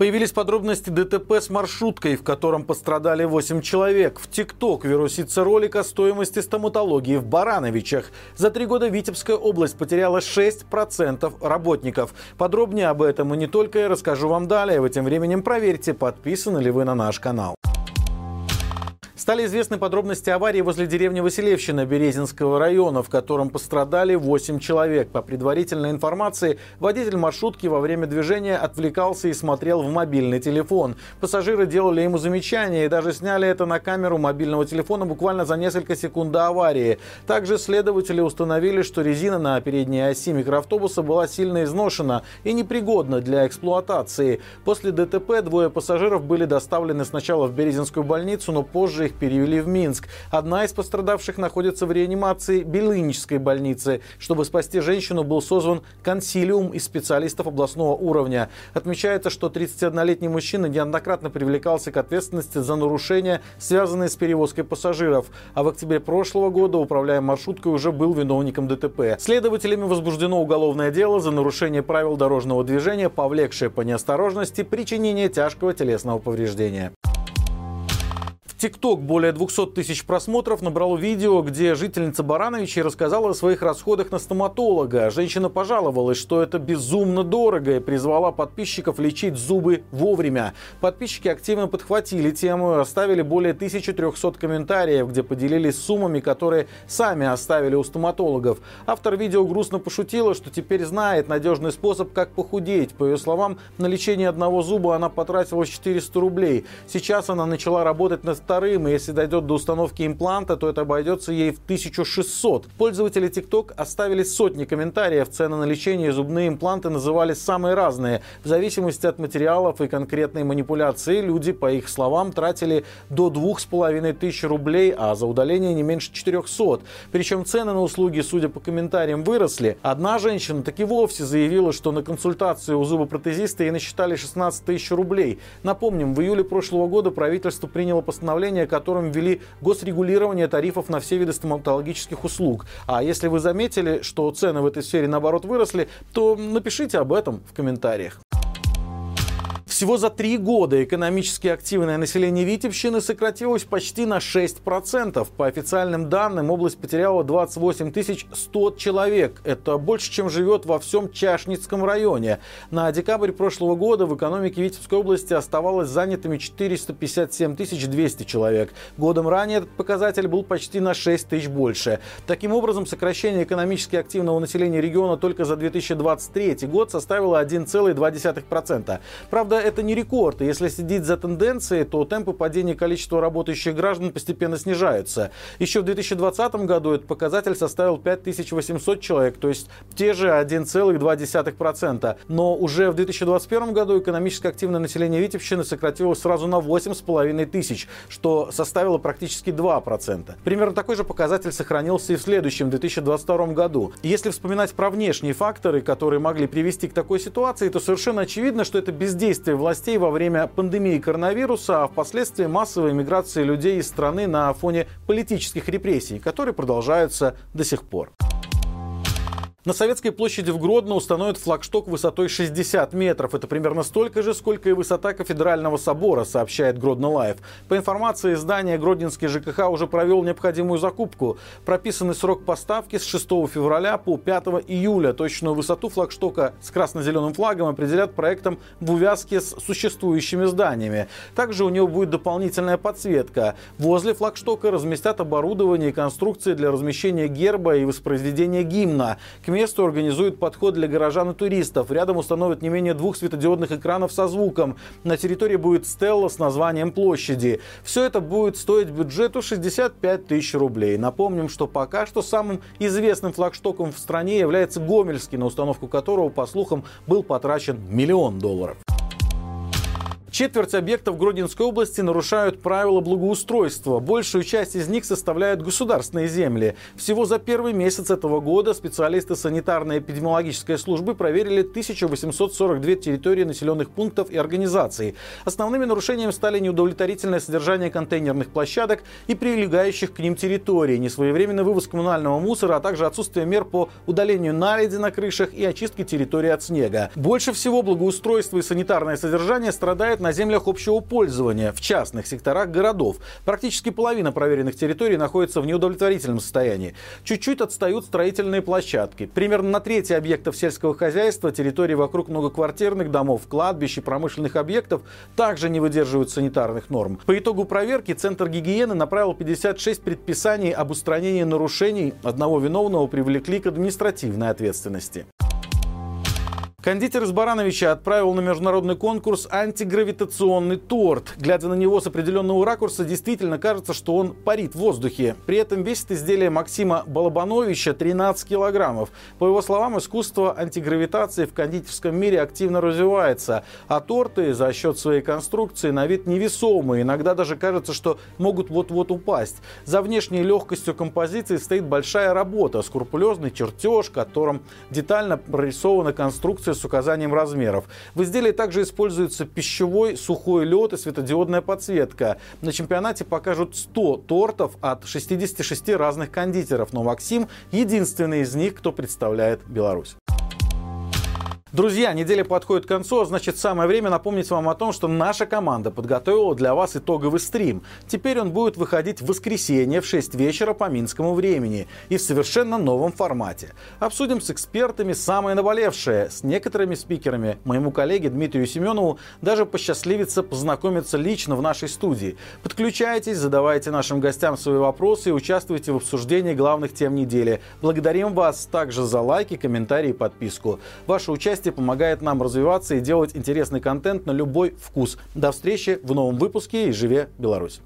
Появились подробности ДТП с маршруткой, в котором пострадали 8 человек. В ТикТок вирусится ролик о стоимости стоматологии в Барановичах. За 3 года Витебская область потеряла 6% работников. Подробнее об этом и не только я расскажу вам далее. Вы тем временем проверьте, подписаны ли вы на наш канал. Стали известны подробности аварии возле деревни Василевщина Березинского района, в котором пострадали 8 человек. По предварительной информации, водитель маршрутки во время движения отвлекался и смотрел в мобильный телефон. Пассажиры делали ему замечания и даже сняли это на камеру мобильного телефона буквально за несколько секунд до аварии. Также следователи установили, что резина на передней оси микроавтобуса была сильно изношена и непригодна для эксплуатации. После ДТП 2 пассажиров были доставлены сначала в Березинскую больницу, но позже их перевели в Минск. Одна из пострадавших находится в реанимации Белыничской больницы. Чтобы спасти женщину, был созван консилиум из специалистов областного уровня. Отмечается, что 31-летний мужчина неоднократно привлекался к ответственности за нарушения, связанные с перевозкой пассажиров. А в октябре прошлого года, управляя маршруткой, уже был виновником ДТП. Следователями возбуждено уголовное дело за нарушение правил дорожного движения, повлекшее по неосторожности причинение тяжкого телесного повреждения. ТикТок более 200 тысяч просмотров набрало видео, где жительница Барановичей рассказала о своих расходах на стоматолога. Женщина пожаловалась, что это безумно дорого, и призвала подписчиков лечить зубы вовремя. Подписчики активно подхватили тему и оставили более 1300 комментариев, где поделились суммами, которые сами оставили у стоматологов. Автор видео грустно пошутила, что теперь знает надежный способ, как похудеть. По ее словам, на лечение одного зуба она потратила 400 рублей. Сейчас она начала работать на вторым, и если дойдет до установки импланта, то это обойдется ей в 1600. Пользователи TikTok оставили сотни комментариев. Цены на лечение и зубные импланты называли самые разные. В зависимости от материалов и конкретной манипуляции люди, по их словам, тратили до 2500 рублей, а за удаление не меньше 400. Причем цены на услуги, судя по комментариям, выросли. Одна женщина таки вовсе заявила, что на консультацию у зубопротезиста ей насчитали 16000 рублей. Напомним, в июле прошлого года правительство приняло постановление, которым ввели госрегулирование тарифов на все виды стоматологических услуг. А если вы заметили, что цены в этой сфере наоборот выросли, то напишите об этом в комментариях. Всего за 3 года экономически активное население Витебщины сократилось почти на 6%. По официальным данным, область потеряла 28 100 человек. Это больше, чем живет во всем Чашницком районе. На декабрь прошлого года в экономике Витебской области оставалось занятыми 457 200 человек. Годом ранее этот показатель был почти на 6 тысяч больше. Таким образом, сокращение экономически активного населения региона только за 2023 год составило 1,2%. Правда, это не рекорд, и если следить за тенденцией, то темпы падения количества работающих граждан постепенно снижаются. Еще в 2020 году этот показатель составил 5800 человек, то есть те же 1,2%. Но уже в 2021 году экономически активное население Витебщины сократилось сразу на 8500, что составило практически 2%. Примерно такой же показатель сохранился и в следующем, 2022 году. Если вспоминать про внешние факторы, которые могли привести к такой ситуации, то совершенно очевидно, что это бездействие властей во время пандемии коронавируса, а впоследствии массовой миграции людей из страны на фоне политических репрессий, которые продолжаются до сих пор. На Советской площади в Гродно установят флагшток высотой 60 метров. Это примерно столько же, сколько и высота Кафедрального собора, сообщает Гродно Лайв. По информации издания, Гродненский ЖКХ уже провел необходимую закупку. Прописанный срок поставки с 6 февраля по 5 июля. Точную высоту флагштока с красно-зеленым флагом определят проектом в увязке с существующими зданиями. Также у него будет дополнительная подсветка. Возле флагштока разместят оборудование и конструкции для размещения герба и воспроизведения гимна. К месту организуют подход для горожан и туристов. Рядом установят не менее 2 светодиодных экранов со звуком. На территории будет стелла с названием площади. Все это будет стоить бюджету 65 000 рублей. Напомним, что пока что самым известным флагштоком в стране является Гомельский, на установку которого, по слухам, был потрачен $1 миллион. Четверть объектов Гродненской области нарушают правила благоустройства. Большую часть из них составляют государственные земли. Всего за первый месяц этого года специалисты санитарно-эпидемиологической службы проверили 1842 территории населенных пунктов и организаций. Основными нарушениями стали неудовлетворительное содержание контейнерных площадок и прилегающих к ним территорий, несвоевременный вывоз коммунального мусора, а также отсутствие мер по удалению наледи на крышах и очистке территории от снега. Больше всего благоустройство и санитарное содержание страдает на землях общего пользования, в частных секторах городов. Практически половина проверенных территорий находится в неудовлетворительном состоянии. Чуть-чуть отстают строительные площадки. Примерно на треть объектов сельского хозяйства, территории вокруг многоквартирных домов, кладбищ и промышленных объектов также не выдерживают санитарных норм. По итогу проверки Центр гигиены направил 56 предписаний об устранении нарушений. Одного виновного привлекли к административной ответственности. Кондитер из Барановича отправил на международный конкурс антигравитационный торт. Глядя на него с определенного ракурса, действительно кажется, что он парит в воздухе. При этом весит изделие Максима Балабановича 13 килограммов. По его словам, искусство антигравитации в кондитерском мире активно развивается. А торты за счет своей конструкции на вид невесомые. Иногда даже кажется, что могут вот-вот упасть. За внешней легкостью композиции стоит большая работа. Скрупулезный чертеж, которым детально прорисована конструкция с указанием размеров. В изделии также используется пищевой, сухой лед и светодиодная подсветка. На чемпионате покажут 100 тортов от 66 разных кондитеров, но Максим единственный из них, кто представляет Беларусь. Друзья, неделя подходит к концу, а значит, самое время напомнить вам о том, что наша команда подготовила для вас итоговый стрим. Теперь он будет выходить в воскресенье в 6 вечера по минскому времени и в совершенно новом формате. Обсудим с экспертами самое наболевшее. С некоторыми спикерами моему коллеге Дмитрию Семенову даже посчастливится познакомиться лично в нашей студии. Подключайтесь, задавайте нашим гостям свои вопросы и участвуйте в обсуждении главных тем недели. Благодарим вас также за лайки, комментарии и подписку. Ваше участие помогает нам развиваться и делать интересный контент на любой вкус. До встречи в новом выпуске и «Живе Беларусь».